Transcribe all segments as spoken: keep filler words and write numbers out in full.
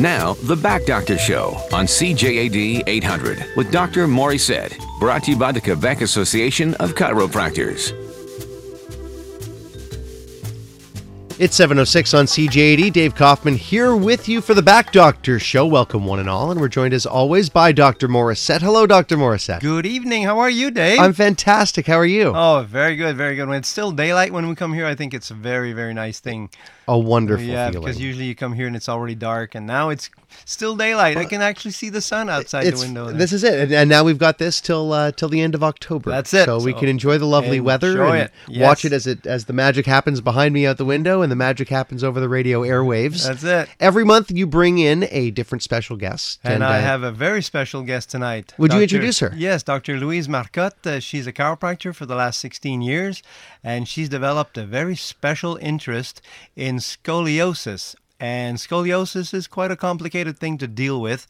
Now, The Back Doctor Show on C J A D eight hundred with Doctor Morissette, brought to you by the Quebec Association of Chiropractors. It's seven oh six on C J A D. Dave Kaufman here with you for The Back Doctor Show. Welcome one and all, and we're joined as always by Doctor Morissette. Hello, Doctor Morissette. Good evening. How are you, Dave? I'm fantastic. How are you? Oh, very good, very good. When it's still daylight when we come here, I think it's a very, very nice thing. A wonderful yeah, feeling. Yeah, because usually you come here and it's already dark, and now it's still daylight. I can actually see the sun outside the window there. This is it. And now we've got this till uh, till the end of October. That's it. So, so we can enjoy the lovely enjoy weather and it. Yes. watch it as it as the magic happens behind me out the window, and the magic happens over the radio airwaves. That's it. Every month you bring in a different special guest. And, and I uh, have a very special guest tonight. Would Doctor, you introduce her? Yes, Doctor Louise Marcotte. Uh, she's a chiropractor for the last sixteen years, and she's developed a very special interest in scoliosis. And scoliosis is quite a complicated thing to deal with,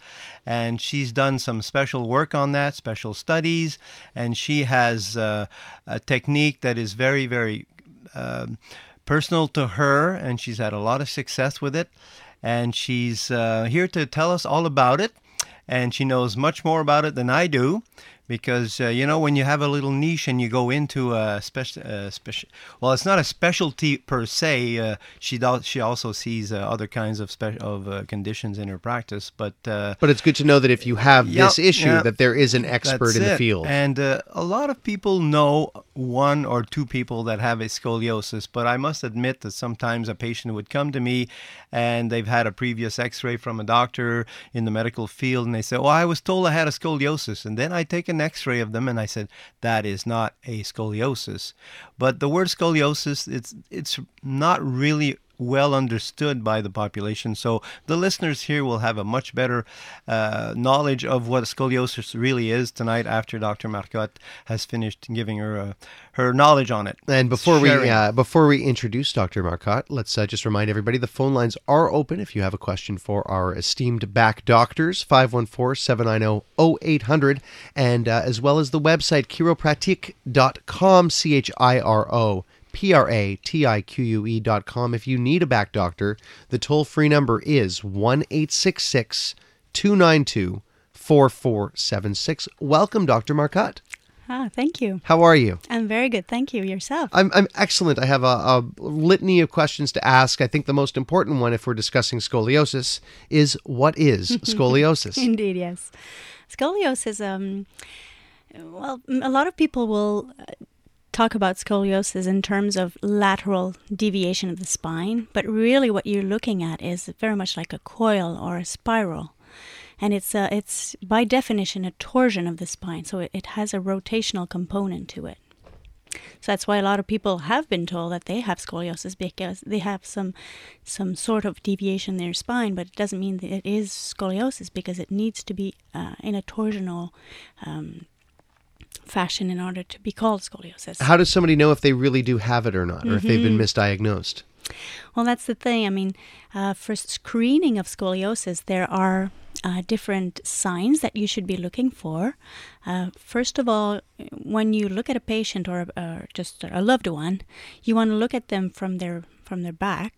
and she's done some special work on that, special studies, and she has uh, a technique that is very, very uh, personal to her, and she's had a lot of success with it, and she's uh, here to tell us all about it, and she knows much more about it than I do. Because, uh, you know, when you have a little niche and you go into a special, uh, speci- well, it's not a specialty per se. Uh, she do- she also sees uh, other kinds of spe- of uh, conditions in her practice. But uh, but it's good to know that if you have yeah, this issue, yeah, that there is an expert in it. the field. And uh, a lot of people know one or two people that have a scoliosis. But I must admit that sometimes a patient would come to me and they've had a previous x-ray from a doctor in the medical field. And they say, oh, I was told I had a scoliosis. And then I take an x-ray of them and I said, that is not a scoliosis. But the word scoliosis, it's it's not really well understood by the population, so the listeners here will have a much better uh, knowledge of what scoliosis really is tonight after Doctor Marcotte has finished giving her uh, her knowledge on it. And before Sharing. we uh, before we introduce Doctor Marcotte, let's uh, just remind everybody the phone lines are open if you have a question for our esteemed back doctors, five one four, seven nine zero, zero eight hundred, and uh, as well as the website chiropractique dot com, C H I R O P R A T I Q U E dot com. If you need a back doctor, the toll-free number is one eight six six, two nine two, four four seven six. Welcome, Doctor Marcotte. Ah, thank you. How are you? I'm very good, thank you. Yourself? I'm I'm excellent. I have a, a litany of questions to ask. I think the most important one, if we're discussing scoliosis, is what is scoliosis? Indeed, yes. Scoliosis, um, well, a lot of people will Uh, talk about scoliosis in terms of lateral deviation of the spine, but really what you're looking at is very much like a coil or a spiral, and it's a, it's by definition a torsion of the spine, so it, it has a rotational component to it. So that's why a lot of people have been told that they have scoliosis, because they have some some sort of deviation in their spine, but it doesn't mean that it is scoliosis, because it needs to be uh, in a torsional um fashion in order to be called scoliosis. How does somebody know if they really do have it or not, or mm-hmm. if they've been misdiagnosed? Well, that's the thing. I mean, uh, for screening of scoliosis, there are uh, different signs that you should be looking for. Uh, first of all, when you look at a patient or, or just a loved one, you want to look at them from their from their back.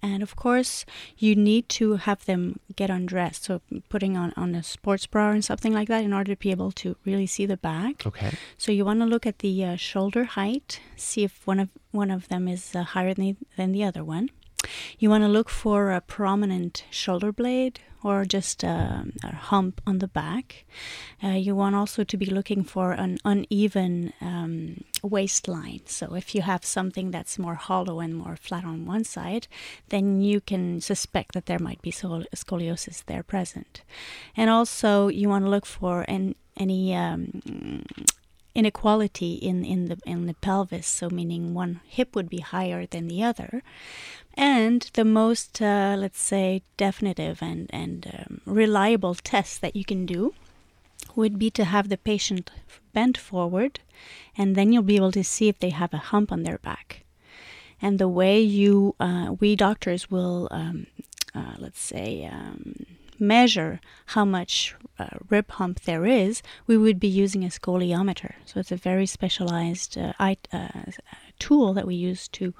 And of course, you need to have them get undressed, so putting on, on a sports bra and something like that in order to be able to really see the back. Okay. So you want to look at the uh, shoulder height, see if one of one of them is uh, higher than the, than the other one. You want to look for a prominent shoulder blade or just a, a hump on the back. Uh, you want also to be looking for an uneven um, waistline. So if you have something that's more hollow and more flat on one side, then you can suspect that there might be scol- scoliosis there present. And also you want to look for an, any Um, inequality in, in the in the pelvis, so meaning one hip would be higher than the other. And the most, uh, let's say, definitive and, and um, reliable test that you can do would be to have the patient bent forward, and then you'll be able to see if they have a hump on their back. And the way you, uh, we doctors will, um, uh, let's say, um, measure how much uh, rib hump there is, we would be using a scoliometer. So it's a very specialized uh, I- uh, tool that we use to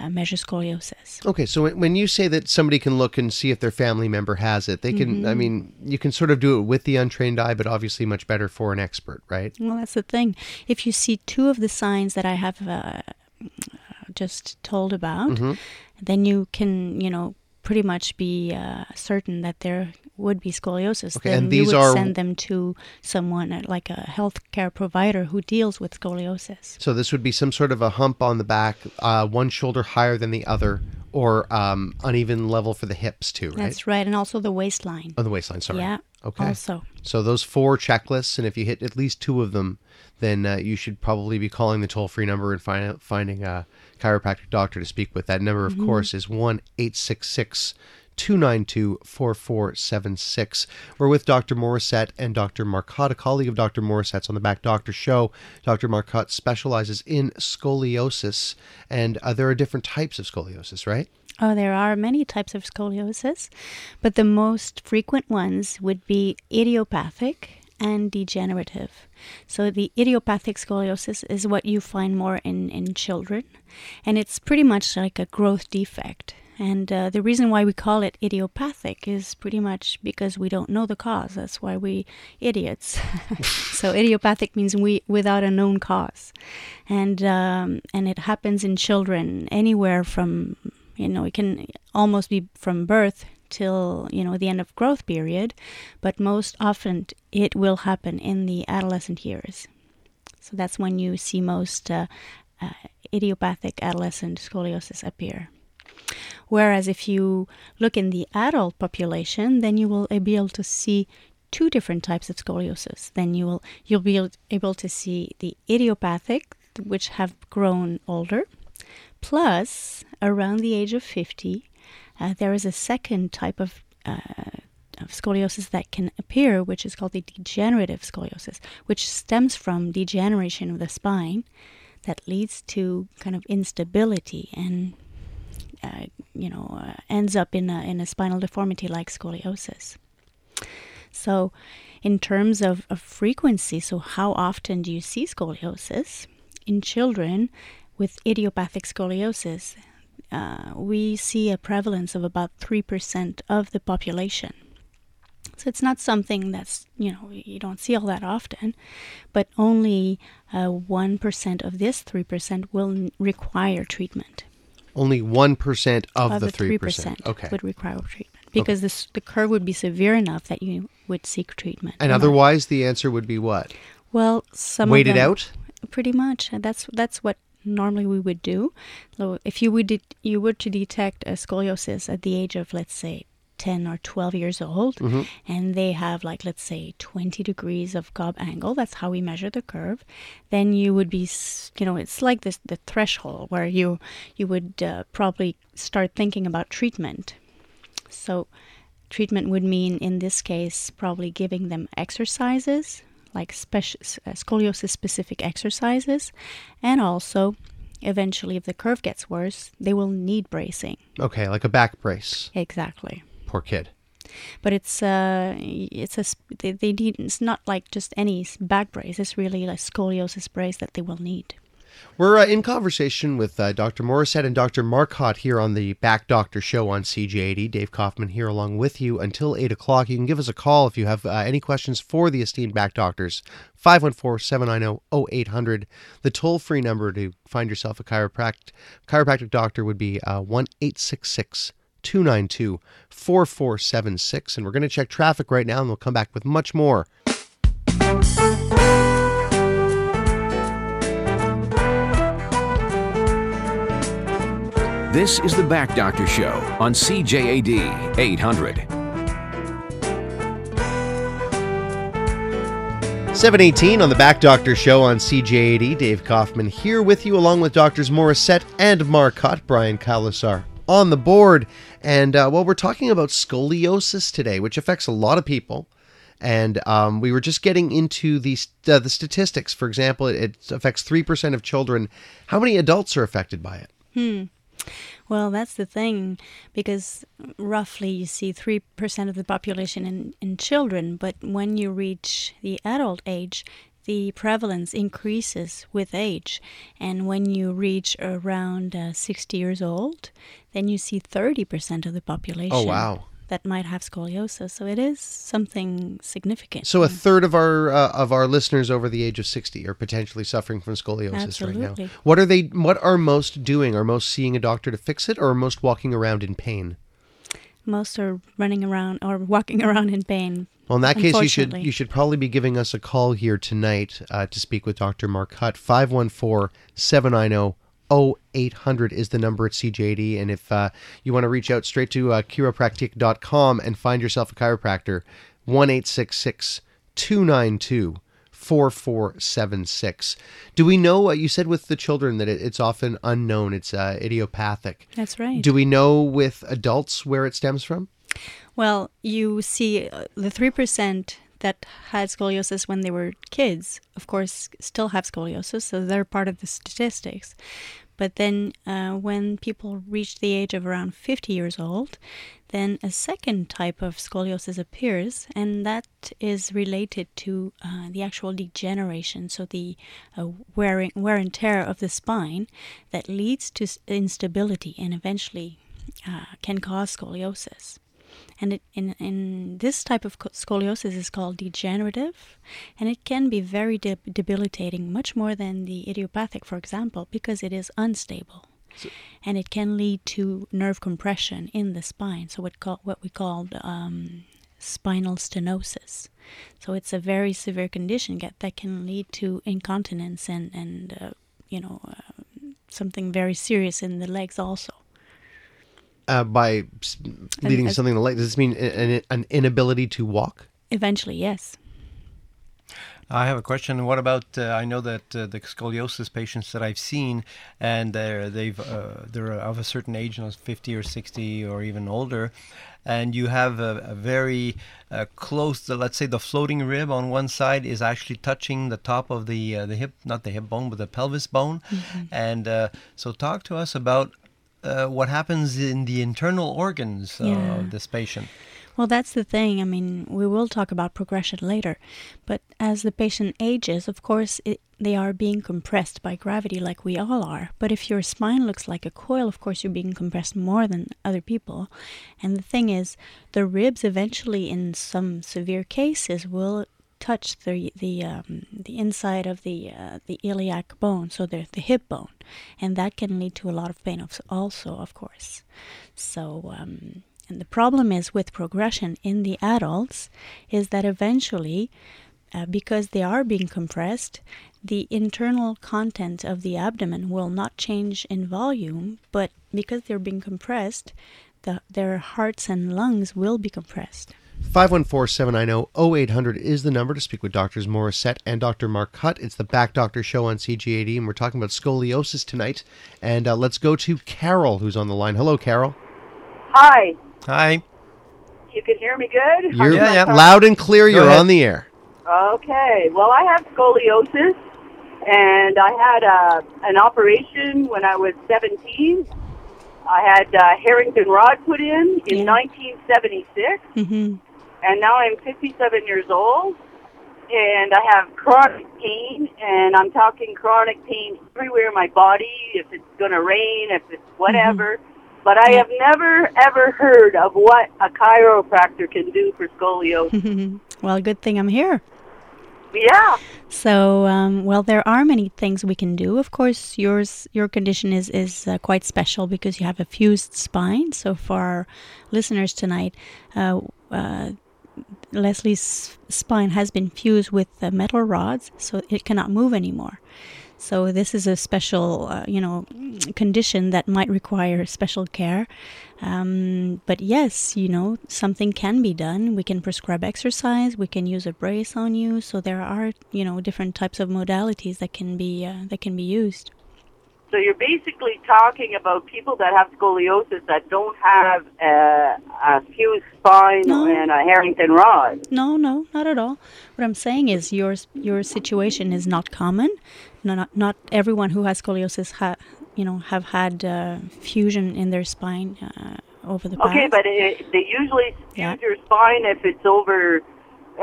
uh, measure scoliosis. Okay, so when you say that somebody can look and see if their family member has it, they can, mm-hmm. I mean, you can sort of do it with the untrained eye, but obviously much better for an expert, right? Well, that's the thing. If you see two of the signs that I have uh, just told about, mm-hmm. then you can, you know, pretty much be uh, certain that there would be scoliosis. Okay, then and these you would are... send them to someone like a healthcare provider who deals with scoliosis. So this would be some sort of a hump on the back, uh, one shoulder higher than the other, or um, uneven level for the hips too, right? That's right, and also the waistline. Oh, the waistline, sorry. Yeah, okay. Also. So those four checklists, and if you hit at least two of them, then uh, you should probably be calling the toll-free number and find, finding a chiropractic doctor to speak with. That number, of mm-hmm. course, is one eight six six, two nine two, four four seven six. We're with Doctor Morissette and Doctor Marcotte, a colleague of Doctor Morissette's on the Back Doctor Show. Doctor Marcotte specializes in scoliosis, and uh, there are different types of scoliosis, right? Oh, there are many types of scoliosis, but the most frequent ones would be idiopathic and degenerative. So the idiopathic scoliosis is what you find more in, in children, and it's pretty much like a growth defect. And uh, the reason why we call it idiopathic is pretty much because we don't know the cause. That's why we idiots. So idiopathic means we without a known cause. And um, and it happens in children anywhere from, you know, it can almost be from birth till, you know, the end of growth period. But most often it will happen in the adolescent years. So that's when you see most uh, uh, idiopathic adolescent scoliosis appear. Whereas if you look in the adult population, then you will be able to see two different types of scoliosis. Then you will you'll be able to see the idiopathic, which have grown older, plus around the age of fifty, uh, there is a second type of, uh, of scoliosis that can appear, which is called the degenerative scoliosis, which stems from degeneration of the spine that leads to kind of instability and Uh, you know, uh, ends up in a, in a spinal deformity like scoliosis. So in terms of, of frequency, so how often do you see scoliosis? In children with idiopathic scoliosis, uh, we see a prevalence of about three percent of the population. So it's not something that's, you know, you don't see all that often, but only uh, one percent of this three percent will n- require treatment. Only one percent of, of the three percent, three percent okay. would require treatment because okay. this, the curve would be severe enough that you would seek treatment. And otherwise, the answer would be what? Well, some Wait of them, it out? Pretty much. That's that's what normally we would do. So if you would de- you were to detect a scoliosis at the age of, let's say, ten or twelve years old, mm-hmm. and they have, like, let's say, twenty degrees of Cobb angle, that's how we measure the curve, then you would be, you know, it's like this the threshold where you, you would uh, probably start thinking about treatment. So treatment would mean, in this case, probably giving them exercises, like speci- uh, scoliosis-specific exercises, and also... eventually, if the curve gets worse, they will need bracing. Okay, like a back brace. Exactly. Poor kid. But it's uh, it's a they, they need. It's not like just any back brace. It's really a scoliosis brace that they will need. We're uh, in conversation with uh, Doctor Morissette and Doctor Marcotte here on the Back Doctor Show on C J A D. Dave Kaufman here along with you until eight o'clock. You can give us a call if you have uh, any questions for the esteemed back doctors. five one four, seven nine zero, zero eight hundred. The toll-free number to find yourself a chiropractic, chiropractic doctor would be uh, one eight six six, two nine two, four four seven six. And we're going to check traffic right now, and we'll come back with much more. This is the Back Doctor Show on C J A D eight hundred. seven eighteen on the Back Doctor Show on C J A D. Dave Kaufman here with you along with Doctors Morissette and Marcotte. Brian Kalasar on the board. And uh, well, we're talking about scoliosis today, which affects a lot of people. And um, we were just getting into the uh, the statistics. For example, it, it affects three percent of children. How many adults are affected by it? Hmm. Well, that's the thing, because roughly you see three percent of the population in, in children, but when you reach the adult age, the prevalence increases with age. And when you reach around uh, sixty years old, then you see thirty percent of the population. Oh, wow. That might have scoliosis, so it is something significant. So a third of our uh, of our listeners over the age of sixty are potentially suffering from scoliosis. Absolutely. Right now. What are they? What are most doing? Are most seeing a doctor to fix it, or are most walking around in pain? Most are running around or walking around in pain. Well, in that case, you should you should probably be giving us a call here tonight uh, to speak with Doctor Marcotte. Five one four, seven nine zero oh eight hundred is the number at C J A D, and if uh, you want to reach out straight to uh, chiropractique dot com and find yourself a chiropractor, one eight six six, two nine two, four four seven six. Do we know, uh, you said with the children that it, it's often unknown, it's uh, idiopathic. That's right. Do we know with adults where it stems from? Well, you see uh, the three percent that had scoliosis when they were kids, of course, still have scoliosis, so they're part of the statistics. But then uh, when people reach the age of around fifty years old, then a second type of scoliosis appears, and that is related to uh, the actual degeneration, so the uh, wearing, wear and tear of the spine that leads to instability and eventually uh, can cause scoliosis. And it, in, in this type of scoliosis is called degenerative, and it can be very de- debilitating, much more than the idiopathic, for example, because it is unstable. So, and it can lead to nerve compression in the spine, so what, call, what we call um, spinal stenosis. So it's a very severe condition that can lead to incontinence and, and uh, you know, uh, something very serious in the legs also. Uh, by leading to something like, does this mean an, an inability to walk? Eventually, yes. I have a question. What about, uh, I know that uh, the scoliosis patients that I've seen, and they're, they've, uh, they're of a certain age, you know, fifty or sixty or even older, and you have a, a very uh, close, uh, let's say the floating rib on one side is actually touching the top of the, uh, the hip, not the hip bone, but the pelvis bone. Mm-hmm. And uh, so talk to us about Uh, what happens in the internal organs uh, yeah. of this patient. Well, that's the thing. I mean, we will talk about progression later, but as the patient ages, of course, it, they are being compressed by gravity like we all are. But if your spine looks like a coil, of course, you're being compressed more than other people. And the thing is, the ribs eventually, in some severe cases, will touch the the um, the inside of the uh, the iliac bone, so the the hip bone, and that can lead to a lot of pain also, of course. So um, and the problem is with progression in the adults is that eventually, uh, because they are being compressed, the internal content of the abdomen will not change in volume, but because they're being compressed, the, their hearts and lungs will be compressed. five one four, seven nine zero, oh eight hundred is the number to speak with Doctors Morissette and Doctor Marcotte. It's the Back Doctor Show on C G A D, and we're talking about scoliosis tonight. And uh, let's go to Carol, who's on the line. Hello, Carol. Hi. Hi. You can hear me good? You're yeah, yeah. Loud and clear. You're on the air. Okay. Well, I have scoliosis, and I had uh, an operation when I was seventeen. I had uh, Harrington Rod put in in yeah. nineteen seventy-six, mm-hmm. and now I'm fifty-seven years old, and I have chronic pain, and I'm talking chronic pain everywhere in my body, if it's going to rain, if it's whatever, mm-hmm. but I have never, ever heard of what a chiropractor can do for scoliosis. Well, good thing I'm here. Yeah. So, um, well, there are many things we can do. Of course, yours, your condition is, is uh, quite special because you have a fused spine. So for our listeners tonight, uh, uh, Leslie's spine has been fused with uh, metal rods, so it cannot move anymore. So this is a special, uh, you know, condition that might require special care. Um, but yes, you know, something can be done. We can prescribe exercise. We can use a brace on you. So there are, you know, different types of modalities that can be uh, that can be used. So you're basically talking about people that have scoliosis that don't have a, a fused spine no. and a Harrington rod. No, no, not at all. What I'm saying is your your situation is not common. No, not not everyone who has scoliosis, ha, you know, have had uh, fusion in their spine uh, over the past. Okay, but it, they usually fuse yeah. your spine if it's over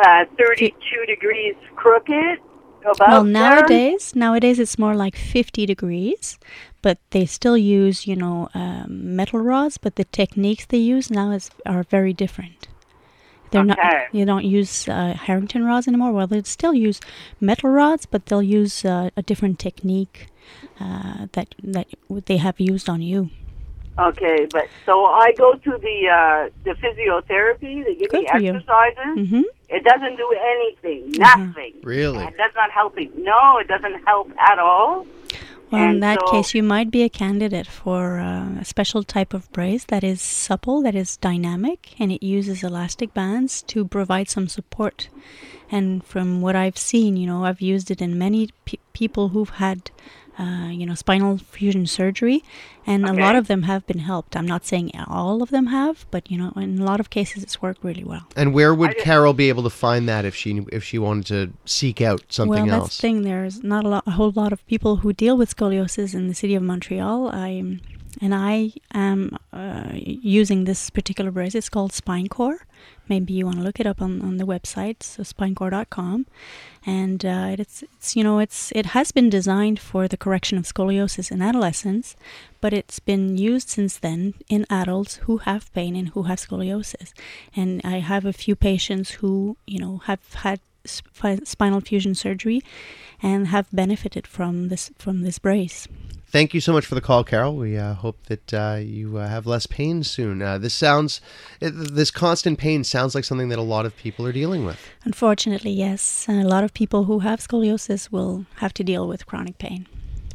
uh, thirty-two degrees crooked. go about well, nowadays, there. nowadays it's more like fifty degrees, but they still use, you know, um, metal rods, but the techniques they use now is are very different. They're okay. not. You don't use uh, Harrington rods anymore. Well, they still use metal rods, but they'll use uh, a different technique uh, that that they have used on you. Okay, but so I go to the uh, the physiotherapy. They give Good me exercises. Mm-hmm. It doesn't do anything. Nothing. Mm-hmm. Really? And that's not helping. No, it doesn't help at all. Well, and in that so, case, you might be a candidate for uh, a special type of brace that is supple, that is dynamic, and it uses elastic bands to provide some support. And from what I've seen, you know, I've used it in many pe- people who've had, uh, you know, spinal fusion surgery, and okay. a lot of them have been helped. I'm not saying all of them have, but, you know, in a lot of cases, it's worked really well. And where would just, Carol be able to find that if she if she wanted to seek out something well, else? Well, that's the thing. There's not a, lot, a whole lot of people who deal with scoliosis in the city of Montreal. I'm, and I am uh, using this particular brace. It's called SpineCore. Maybe you want to look it up on, on the website, so spine core dot com. And uh, it's, it's you know it's it has been designed for the correction of scoliosis in adolescents, but it's been used since then in adults who have pain and who have scoliosis. And I have a few patients who you know have had sp- spinal fusion surgery and have benefited from this from this brace. Thank you so much for the call, Carol. We uh, hope that uh, you uh, have less pain soon. Uh, this sounds, this constant pain sounds like something that a lot of people are dealing with. Unfortunately, yes. And a lot of people who have scoliosis will have to deal with chronic pain.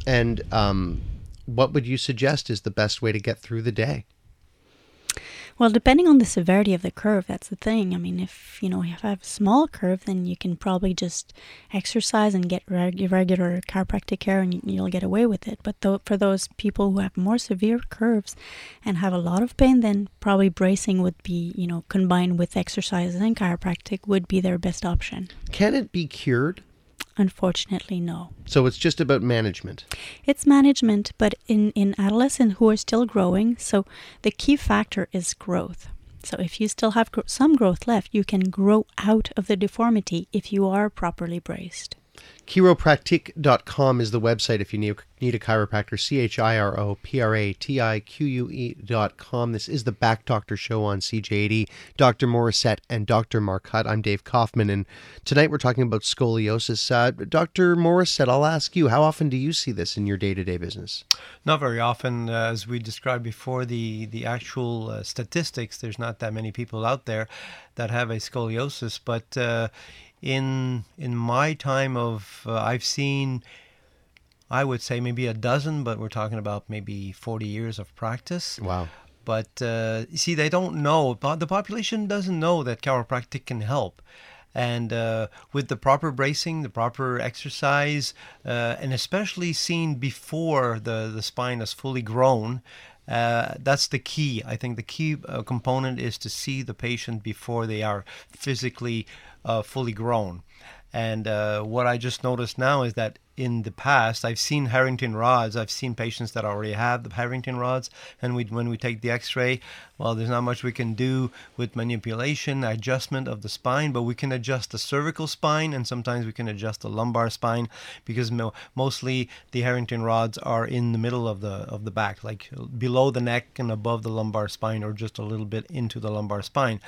And um, what would you suggest is the best way to get through the day? Well, depending on the severity of the curve, that's the thing. I mean, if you know, if I have a small curve, then you can probably just exercise and get reg- regular chiropractic care and you'll get away with it. But th- for those people who have more severe curves and have a lot of pain, then probably bracing would be, you know, combined with exercises and chiropractic would be their best option. Can it be cured? Unfortunately, no. So it's just about management. It's management, but in, in adolescents who are still growing, so the key factor is growth. So if you still have gro- some growth left, you can grow out of the deformity if you are properly braced. chiropractique dot com is the website if you need, need a chiropractor, C H I R O P R A T I Q U E dot com. This is the Back Doctor Show on C J A D. Doctor Morissette and Doctor Marcotte. I'm Dave Kaufman, and tonight we're talking about scoliosis. Uh, Doctor Morissette, I'll ask you, how often do you see this in your day-to-day business? Not very often. Uh, as we described before, the, the actual uh, statistics, there's not that many people out there that have a scoliosis, but... Uh, In in my time of, uh, I've seen, I would say maybe a dozen, but we're talking about maybe forty years of practice. Wow. But uh, you see, they don't know, the population doesn't know that chiropractic can help. And uh, with the proper bracing, the proper exercise, uh, and especially seen before the, the spine is fully grown, Uh, that's the key. I think the key uh, component is to see the patient before they are physically uh, fully grown. And uh, what I just noticed now is that in the past, I've seen Harrington rods. I've seen patients that already have the Harrington rods. And we, when we take the x-ray, well, there's not much we can do with manipulation, adjustment of the spine, but we can adjust the cervical spine, and sometimes we can adjust the lumbar spine because mo- mostly the Harrington rods are in the middle of the of the back, like below the neck and above the lumbar spine, or just a little bit into the lumbar spine.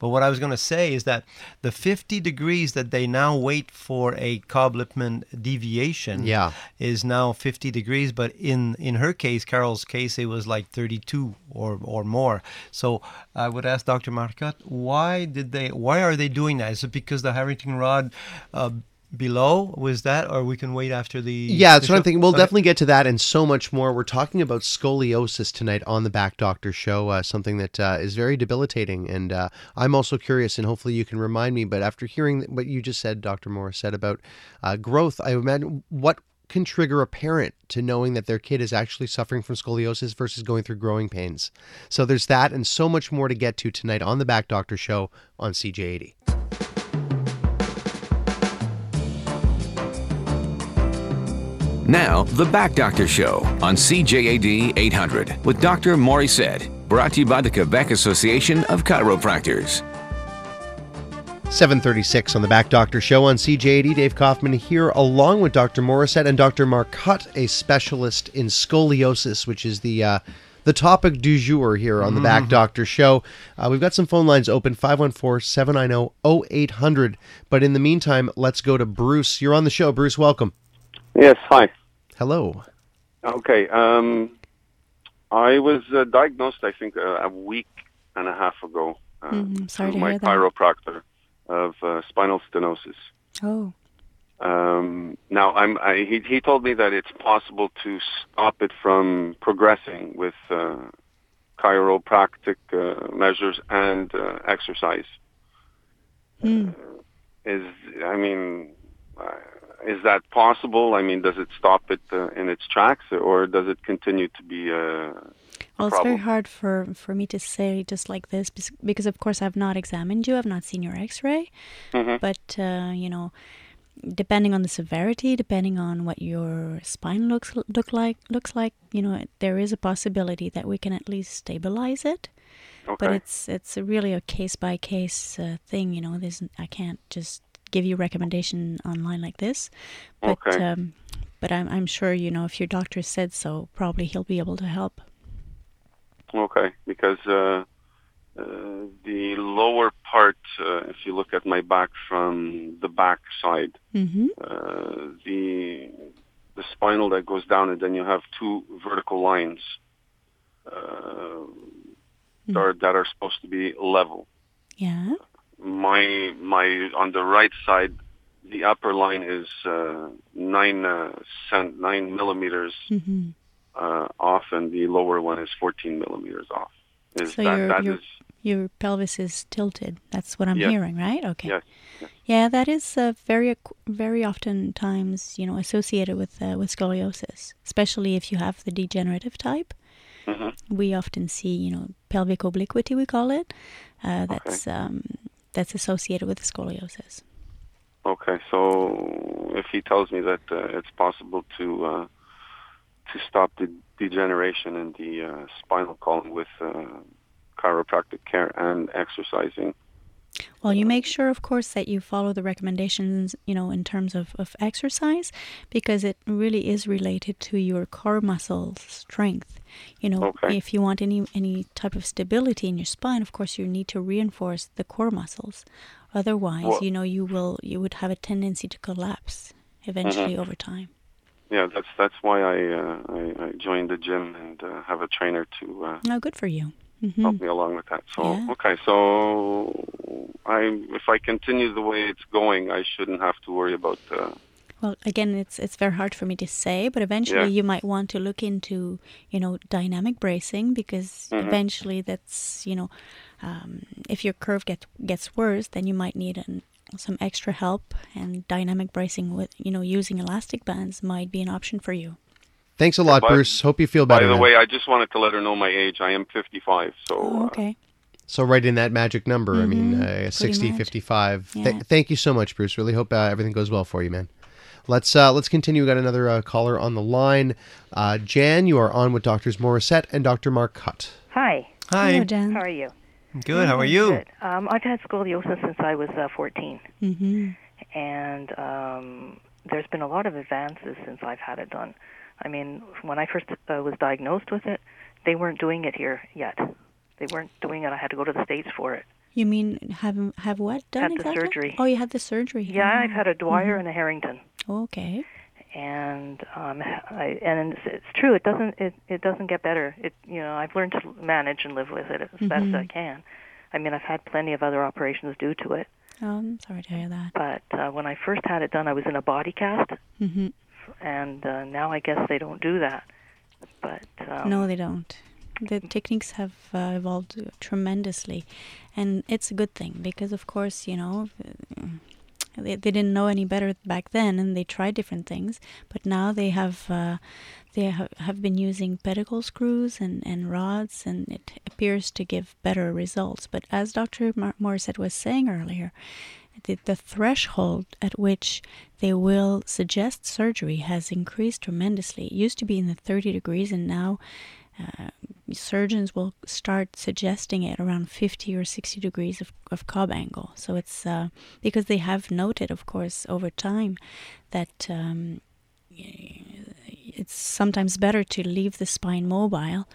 But what I was going to say is that the fifty degrees that they now wait for a Cobb-Lippmann deviation, yeah, is now fifty degrees, but in, in her case, Carol's case, it was like thirty-two or, or more. So I would ask Doctor Marcotte, why did they? Why are they doing that? Is it because the Harrington rod uh, below was that, or we can wait after the? Yeah, that's the what show? I'm thinking. We'll okay. definitely get to that and so much more. We're talking about scoliosis tonight on the Back Doctor Show, uh, something that uh, is very debilitating, and uh, I'm also curious, and hopefully you can remind me. But after hearing what you just said, Doctor Morris said about uh, growth, I imagine what can trigger a parent to knowing that their kid is actually suffering from scoliosis versus going through growing pains. So there's that, and so much more to get to tonight on the Back Doctor Show on C J A D. Now, The Back Doctor Show on C J A D eight hundred with Doctor Morissette, brought to you by the Quebec Association of Chiropractors. seven thirty-six on The Back Doctor Show on C J A D. Dave Kaufman here along with Doctor Morissette and Doctor Marcotte, a specialist in scoliosis, which is the uh, the topic du jour here on The mm-hmm. Back Doctor Show. Uh, we've got some phone lines open, five one four, seven nine zero, zero eight hundred. But in the meantime, let's go to Bruce. You're on the show. Bruce, welcome. Yes, hi. Hello. Okay. Um, I was uh, diagnosed, I think, uh, a week and a half ago uh, mm-hmm. Sorry to my chiropractor. Of uh, spinal stenosis. Oh. Um, now, I'm, I, he, he told me that it's possible to stop it from progressing with uh, chiropractic uh, measures and uh, exercise. Mm. Uh, is I mean, uh, is that possible? I mean, does it stop it uh, in its tracks, or does it continue to be a uh, Well, it's very hard for, for me to say just like this because, of course, I've not examined you. I've not seen your x-ray. Mm-hmm. But, uh, you know, depending on the severity, depending on what your spine looks look like, looks like, you know, there is a possibility that we can at least stabilize it. Okay. But it's it's really a case-by-case uh, thing, you know. There's, I can't just give you a recommendation online like this. But, okay. um, but I'm, I'm sure, you know, if your doctor said so, probably he'll be able to help. Okay, because uh, uh, the lower part, uh, if you look at my back from the back side, mm-hmm. uh, the the spinal that goes down, and then you have two vertical lines uh, mm-hmm. that, are, that are supposed to be level. Yeah. My my on the right side, the upper line is uh, nine uh, cent nine millimeters. Mm-hmm. Uh, off, and the lower one is fourteen millimeters off. Is so that, your, that your, is... your pelvis is tilted. That's what I'm yes. hearing, right? Okay. Yes. Yes. Yeah, that is uh, very, very often times, you know, associated with uh, with scoliosis, especially if you have the degenerative type. Mm-hmm. We often see, you know, pelvic obliquity, we call it. Uh, that's okay. um, that's associated with scoliosis. Okay, so if he tells me that uh, it's possible to. Uh, to stop the degeneration in the uh, spinal column with uh, chiropractic care and exercising. Well, you make sure, of course, that you follow the recommendations, you know, in terms of, of exercise, because it really is related to your core muscle strength. You know, okay. if you want any, any type of stability in your spine, of course, you need to reinforce the core muscles. Otherwise, well, you know, you will you would have a tendency to collapse eventually mm-hmm. over time. Yeah, that's that's why I, uh, I I joined the gym and uh, have a trainer to uh, oh, good for you. Mm-hmm. help me along with that. So yeah. okay, so I if I continue the way it's going, I shouldn't have to worry about. Uh, well, again, it's it's very hard for me to say, but eventually yeah. you might want to look into you know dynamic bracing because mm-hmm. eventually that's you know um, if your curve gets gets worse, then you might need an. Some extra help, and dynamic bracing with, you know, using elastic bands might be an option for you. Thanks a lot, by, Bruce. Hope you feel better. By the now. way, I just wanted to let her know my age. I am fifty-five, so... Oh, okay. Uh, so right in that magic number, mm-hmm. I mean, uh, sixty, much. fifty-five. Yeah. Th- thank you so much, Bruce. Really hope uh, everything goes well for you, man. Let's uh, let's continue. We've got another uh, caller on the line. Uh, Jan, you are on with Doctors Morissette and Doctor Marcotte. Hi. Hi. Hello, Jan. How are you? Good. How are you? Good. Um, I've had scoliosis since I was uh, fourteen, mm-hmm. and um, there's been a lot of advances since I've had it done. I mean, when I first uh, was diagnosed with it, they weren't doing it here yet. They weren't doing it. I had to go to the States for it. You mean have have what done? Had exactly? the surgery. Oh, you had the surgery. Yeah, mm-hmm. I've had a Dwyer mm-hmm. and a Harrington. Okay. And um, I, and it's, it's true. It doesn't. It, it doesn't get better. It you know I've learned to manage and live with it as mm-hmm. best I can. I mean I've had plenty of other operations due to it. Oh, I'm sorry to hear that. But uh, when I first had it done, I was in a body cast, mm-hmm. and uh, now I guess they don't do that. But um, no, they don't. The techniques have uh, evolved tremendously, and it's a good thing because of course you know. They, they didn't know any better back then, and they tried different things. But now they have uh, they ha- have been using pedicle screws and, and rods, and it appears to give better results. But as Doctor Mar- Morissette was saying earlier, the, the threshold at which they will suggest surgery has increased tremendously. It used to be in the thirty degrees, and now... Uh, surgeons will start suggesting it around fifty or sixty degrees of, of Cobb angle. So it's uh, because they have noted, of course, over time that um, it's sometimes better to leave the spine mobile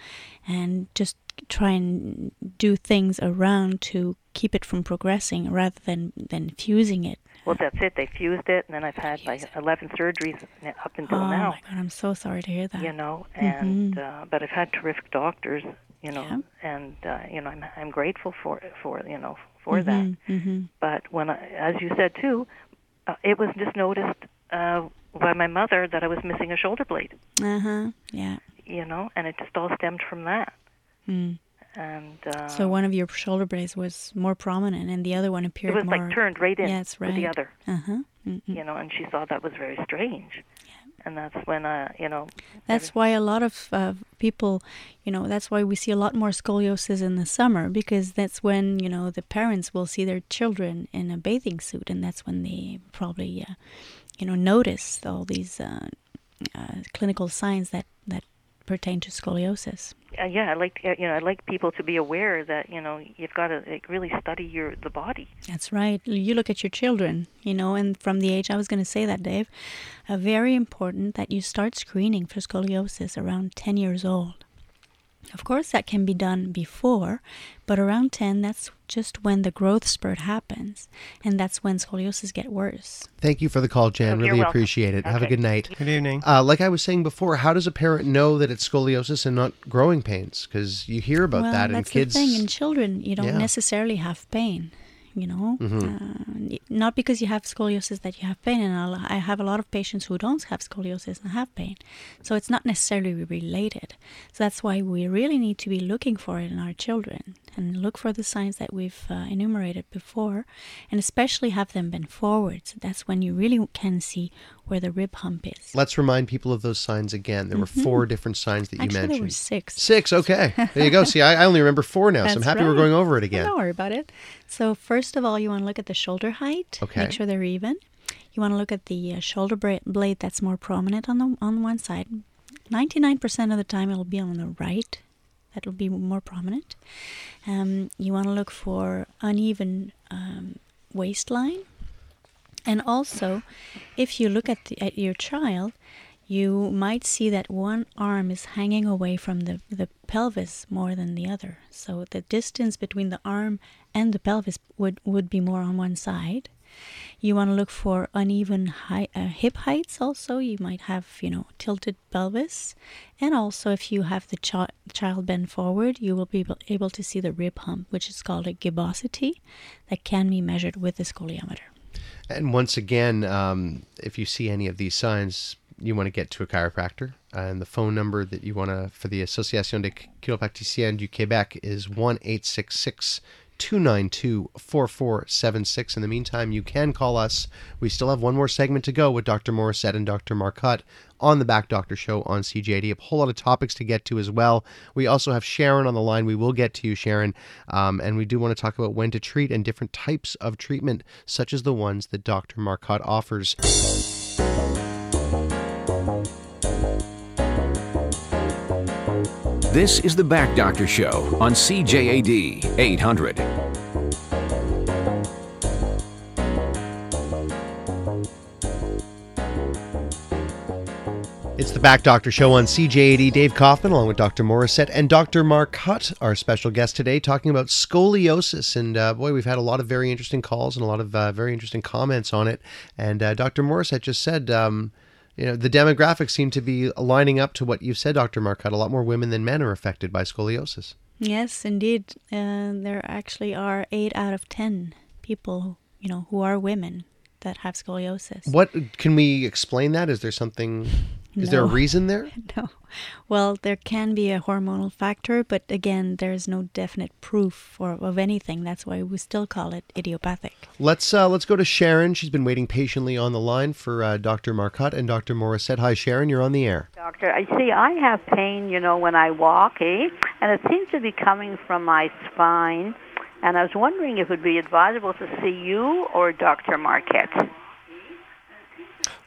and just try and do things around to keep it from progressing rather than, than fusing it. Well, that's it. They fused it, and then I've had like eleven surgeries up until oh, now. Oh, my God, I'm so sorry to hear that. You know, and mm-hmm. uh, but I've had terrific doctors, you know, yeah. and, uh, you know, I'm I'm grateful for, for you know, for mm-hmm. that. Mm-hmm. But when, I, as you said, too, uh, it was just noticed uh, by my mother that I was missing a shoulder blade. Uh-huh, yeah. You know, and it just all stemmed from that. Mm. And, uh, so one of your shoulder blades was more prominent, and the other one appeared more... It was more, like turned right in yes, right. to the other. Uh-huh. Mm-hmm. You know, and she thought that was very strange. Yeah. And that's when, uh, you know... That's why a lot of uh, people, you know, that's why we see a lot more scoliosis in the summer, because that's when, you know, the parents will see their children in a bathing suit, and that's when they probably, uh, you know, notice all these uh, uh, clinical signs that... that pertain to scoliosis. Uh, yeah, I like you know I like people to be aware that you know you've got to like, really study your the body. That's right. You look at your children, you know, and from the age I was going to say that, Dave, uh, very important that you start screening for scoliosis around ten years old. Of course, that can be done before, but around ten, that's just when the growth spurt happens, and that's when scoliosis get worse. Thank you for the call, Jan. Oh, really welcome. Appreciate it. Okay. Have a good night. Good evening. Uh, like I was saying before, how does a parent know that it's scoliosis and not growing pains? Because you hear about well, that in kids. Well, that's the thing. In children, you don't yeah. necessarily have pain. You know, mm-hmm. uh, not because you have scoliosis that you have pain. And I'll, I have a lot of patients who don't have scoliosis and have pain. So it's not necessarily related. So that's why we really need to be looking for it in our children and look for the signs that we've uh, enumerated before, and especially have them bend forwards. That's when you really can see where the rib hump is. Let's remind people of those signs again. There were mm-hmm. four different signs that you Actually, mentioned. There were six. Six, okay. There you go. See, I, I only remember four now, That's so I'm happy right. we're going over it again. Well, don't worry about it. So first of all, you want to look at the shoulder height. Okay. Make sure they're even. You want to look at the uh, shoulder bra- blade that's more prominent on the on one side. ninety-nine percent of the time it'll be on the right. That'll be more prominent. Um, you want to look for uneven um, waistline. And also, if you look at the, at your child, you might see that one arm is hanging away from the, the pelvis more than the other. So the distance between the arm and the pelvis would, would be more on one side. You want to look for uneven high, uh, hip heights also. You might have, you know, tilted pelvis. And also, if you have the ch- child bend forward, you will be able to see the rib hump, which is called a gibbosity, that can be measured with a scoliometer. And once again, um, if you see any of these signs, you want to get to a chiropractor. And the phone number that you want to for the Association des Chiropraticiens du Québec is one eight six six, two nine two, four four seven six. In the meantime, you can call us. We still have one more segment to go with Doctor Morissette and Doctor Marcotte on The Back Doctor Show on C J A D. A whole lot of topics to get to as well. We also have Sharon on the line. We will get to you, Sharon. Um, and we do want to talk about when to treat and different types of treatment, such as the ones that Doctor Marcotte offers. This is The Back Doctor Show on C J A D eight hundred. It's The Back Doctor Show on C J A D. Dave Kaufman along with Doctor Morissette and Doctor Marcotte, our special guest today, talking about scoliosis. And uh, boy, we've had a lot of very interesting calls and a lot of uh, very interesting comments on it. And uh, Doctor Morissette just said... Um, You know, the demographics seem to be lining up to what you've said, Doctor Marcotte. A lot more women than men are affected by scoliosis. Yes, indeed. Uh, there actually are eight out of ten people, you know, who are women that have scoliosis. What, can we explain that? Is there something... Is no. there a reason there? No. Well, there can be a hormonal factor, but again, there's no definite proof or of anything. That's why we still call it idiopathic. Let's uh, let's go to Sharon. She's been waiting patiently on the line for uh, Doctor Marcotte and Doctor Morissette. Hi, Sharon. You're on the air. Doctor, I see I have pain, you know, when I walk, eh? And it seems to be coming from my spine. And I was wondering if it would be advisable to see you or Doctor Marcotte.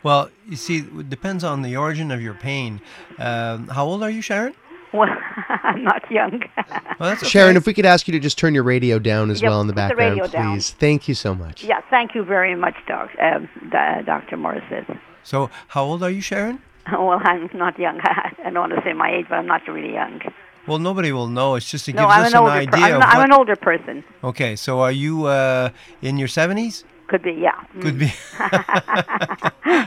Well, you see, it depends on the origin of your pain. Um, how old are you, Sharon? Well, I'm not young. Well, okay. Sharon, if we could ask you to just turn your radio down as yep, well in the background, the please. Down. Thank you so much. Yeah, thank you very much, doc, uh, Doctor Morissette. So, how old are you, Sharon? Well, I'm not young. I don't want to say my age, but I'm not really young. Well, nobody will know. It's just to no, give I'm us an, an idea. Per- I'm, not, I'm what... an older person. Okay, so are you uh, in your seventies? Could be, yeah. Could be.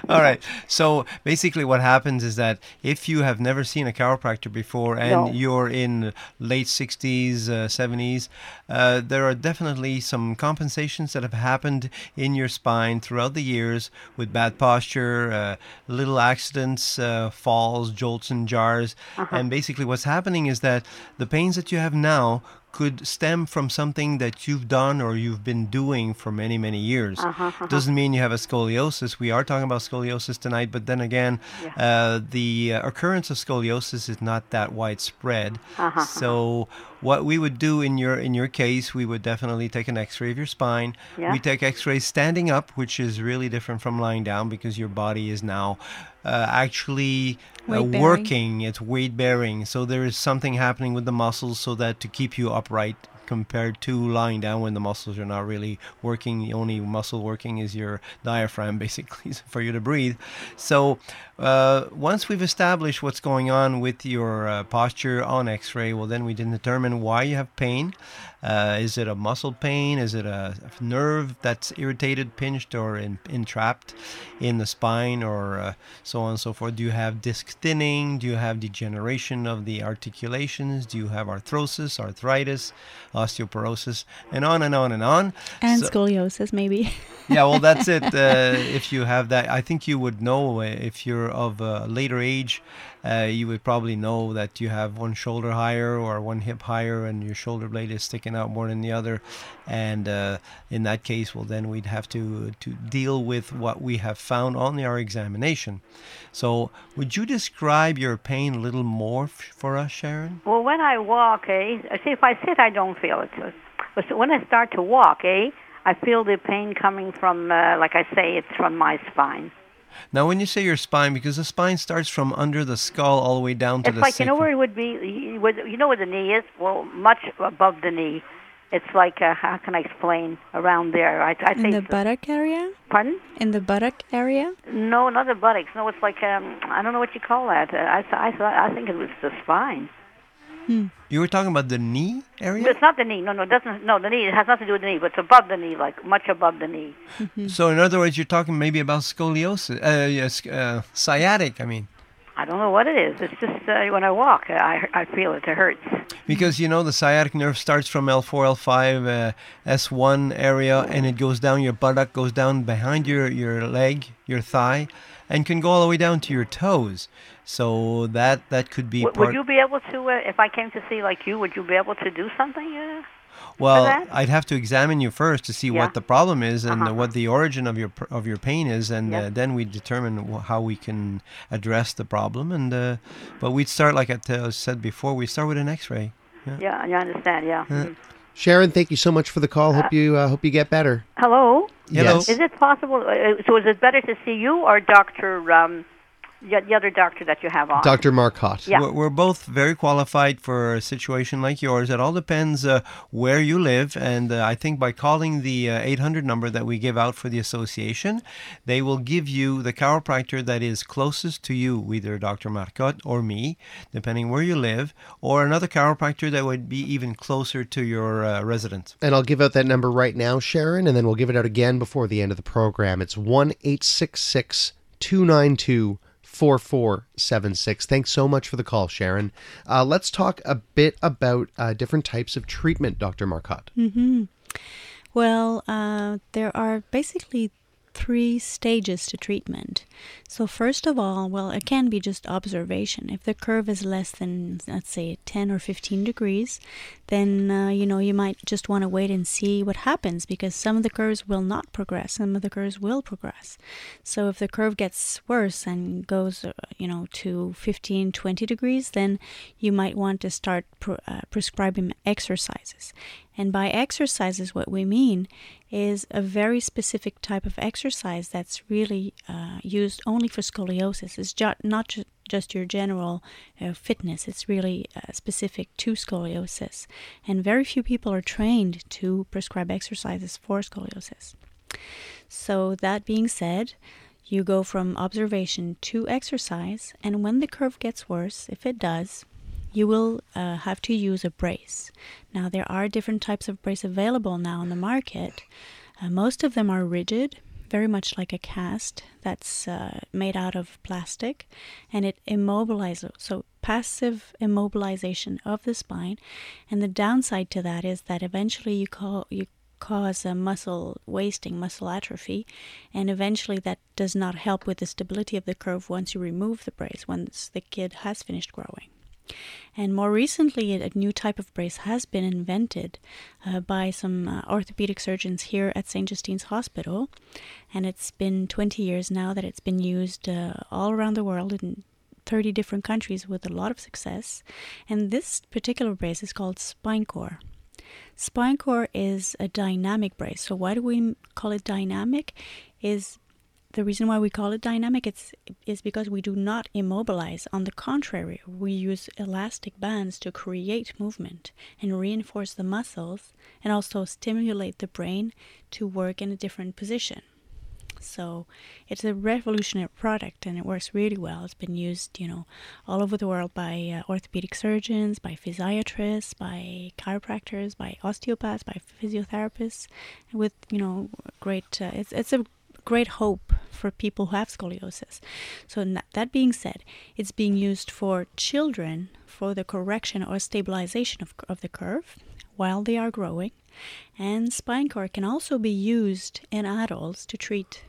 All right. So basically what happens is that if you have never seen a chiropractor before and no. you're in late sixties, uh, seventies, uh, there are definitely some compensations that have happened in your spine throughout the years with bad posture, uh, little accidents, uh, falls, jolts and jars. Uh-huh. And basically what's happening is that the pains that you have now could stem from something that you've done or you've been doing for many, many years. Uh-huh, uh-huh. Doesn't mean you have a scoliosis. We are talking about scoliosis tonight, but then again, yeah. uh, the uh, occurrence of scoliosis is not that widespread. Uh-huh, so uh-huh. what we would do in your in your case, we would definitely take an x-ray of your spine. Yeah. We take x-rays standing up, which is really different from lying down because your body is now uh, actually... Uh, working, it's weight bearing, so there is something happening with the muscles so that to keep you upright compared to lying down when the muscles are not really working. The only muscle working is your diaphragm, basically, for you to breathe. So uh, once we've established what's going on with your uh, posture on x-ray, well, then we can determine why you have pain. Uh, is it a muscle pain? Is it a nerve that's irritated, pinched, or in, entrapped in the spine, or uh, so on and so forth? Do you have disc thinning? Do you have degeneration of the articulations? Do you have arthrosis, arthritis, osteoporosis, and on and on and on? And so, scoliosis, maybe. Yeah, well, that's it. Uh, if you have that, I think you would know if you're of a later age. Uh, you would probably know that you have one shoulder higher or one hip higher and your shoulder blade is sticking out more than the other. And uh, in that case, well, then we'd have to, to deal with what we have found on our examination. So would you describe your pain a little more f- for us, Sharon? Well, when I walk, eh, see, if I sit, I don't feel it. But when I start to walk, eh, I feel the pain coming from, uh, like I say, it's from my spine. Now, when you say your spine, because the spine starts from under the skull all the way down to it's the like, sacrum. It's like, you know where it would be, would, you know where the knee is? Well, much above the knee. It's like, uh, how can I explain, around there. I, I think In the buttock area? Pardon? In the buttock area? No, not the buttocks. No, it's like, um, I don't know what you call that. I, I, I think it was the spine. Hmm. You were talking about the knee area? It's not the knee. No, no, it doesn't. No, the knee. It has nothing to do with the knee, but it's above the knee, like much above the knee. Mm-hmm. So, in other words, you're talking maybe about scoliosis, uh, yes, uh, sciatic. I mean, I don't know what it is. It's just uh, when I walk, I I feel it. It hurts. Because you know the sciatic nerve starts from L four, L five, uh, S one area, and it goes down your buttock, goes down behind your your leg, your thigh, and can go all the way down to your toes. So that, that could be part... Would you be able to, uh, if I came to see like you, would you be able to do something uh, Well, for that? I'd have to examine you first to see yeah. what the problem is and uh-huh. what the origin of your of your pain is, and yeah. uh, then we determine how we can address the problem. And uh, But we'd start, like I t- said before, we start with an x-ray. Yeah, yeah I understand, yeah. Uh, Sharon, thank you so much for the call. Hope you uh, hope you get better. Hello? Hello. Yes. Is it possible, uh, so is it better to see you or Doctor... Um, the other doctor that you have on? Doctor Marcotte. Yeah. We're both very qualified for a situation like yours. It all depends uh, where you live. And uh, I think by calling the uh, eight hundred number that we give out for the association, they will give you the chiropractor that is closest to you, either Doctor Marcotte or me, depending where you live, or another chiropractor that would be even closer to your uh, residence. And I'll give out that number right now, Sharon, and then we'll give it out again before the end of the program. It's one eight six six two nine two four four seven six. Thanks so much for the call, Sharon. Uh, let's talk a bit about uh, different types of treatment, Doctor Marcotte. Mm-hmm. Well, uh, there are basically three stages to treatment. So first of all, well, it can be just observation. If the curve is less than, let's say, ten or fifteen degrees, then, uh, you know, you might just want to wait and see what happens because some of the curves will not progress. Some of the curves will progress. So if the curve gets worse and goes, uh, you know, to fifteen, twenty degrees, then you might want to start pr- uh, prescribing exercises. And by exercises, what we mean is a very specific type of exercise that's really uh, used only for scoliosis. It's jo- not ju- just your general uh, fitness. It's really uh, specific to scoliosis. And very few people are trained to prescribe exercises for scoliosis. So that being said, you go from observation to exercise, and when the curve gets worse, if it does, you will uh, have to use a brace. Now, there are different types of brace available now on the market. Uh, most of them are rigid, very much like a cast that's uh, made out of plastic, and it immobilizes, so passive immobilization of the spine. And the downside to that is that eventually you call you cause a muscle wasting, muscle atrophy, and eventually that does not help with the stability of the curve once you remove the brace, once the kid has finished growing. And more recently, a new type of brace has been invented uh, by some uh, orthopedic surgeons here at Saint Justine's Hospital, and it's been twenty years now that it's been used uh, all around the world in thirty different countries with a lot of success. And this particular brace is called SpineCore. SpineCore is a dynamic brace. So why do we call it dynamic? Is The reason why we call it dynamic it's, is because we do not immobilize. On the contrary, we use elastic bands to create movement and reinforce the muscles and also stimulate the brain to work in a different position. So it's a revolutionary product and it works really well. It's been used, you know, all over the world by uh, orthopedic surgeons, by physiatrists, by chiropractors, by osteopaths, by physiotherapists, with, you know, great, uh, it's, it's a great hope for people who have scoliosis. So that being said, it's being used for children for the correction or stabilization of, of the curve while they are growing. And SpineCore can also be used in adults to treat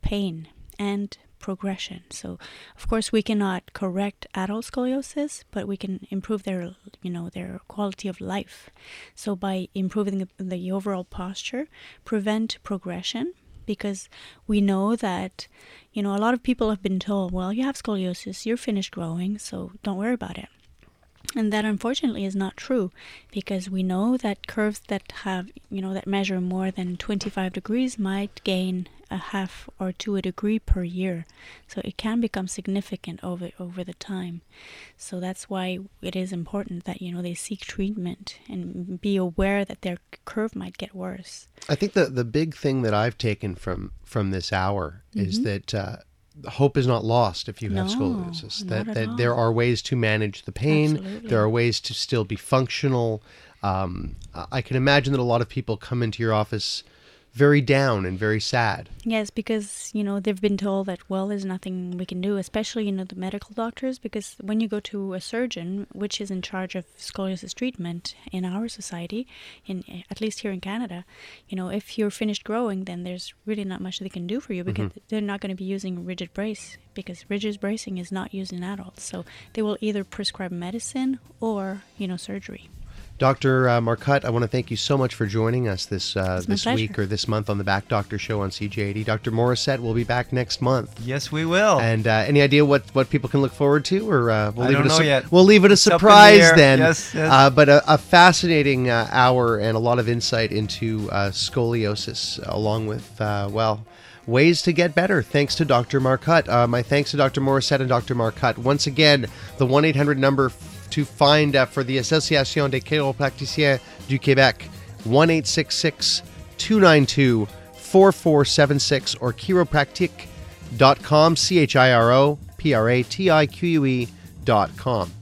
pain and progression. So of course we cannot correct adult scoliosis, but we can improve their, you know, their quality of life. So by improving the, the overall posture, prevent progression, because we know that, you know, a lot of people have been told, well, you have scoliosis, you're finished growing, so don't worry about it. And that unfortunately is not true, because we know that curves that have, you know, that measure more than twenty-five degrees might gain a half or two a degree per year. So it can become significant over over the time. So that's why it is important that, you know, they seek treatment and be aware that their curve might get worse. I think the the big thing that I've taken from from this hour mm-hmm. is that uh hope is not lost if you have no, scoliosis. That that all. There are ways to manage the pain. Absolutely. There are ways to still be functional. Um, I can imagine that a lot of people come into your office very down and very sad. Yes, because, you know, they've been told that, well, there's nothing we can do, especially, you know, the medical doctors, because when you go to a surgeon, which is in charge of scoliosis treatment in our society, in at least here in Canada, you know, if you're finished growing, then there's really not much they can do for you, because mm-hmm. they're not going to be using rigid brace, because rigid bracing is not used in adults. So they will either prescribe medicine or, you know, surgery. Doctor Uh, Marcotte, I want to thank you so much for joining us this uh, this pleasure. week or this month on The Back Doctor Show on C J A D. Doctor Morissette will be back next month. Yes, we will. And uh, any idea what, what people can look forward to? Or uh, we'll I leave don't it a know su- yet. We'll leave it a it's surprise the then. Yes, yes. Uh, but a, a fascinating uh, hour and a lot of insight into uh, scoliosis, along with, uh, well, ways to get better, thanks to Doctor Marcotte. Uh, my thanks to Doctor Morissette and Doctor Marcotte. Once again, the one eight hundred number to find uh, for the Association des Chiropraticiens du Québec, one eight six six, two nine two, four four seven six, or chiropractique dot com, C H I R O P R A T I Q U E dot com.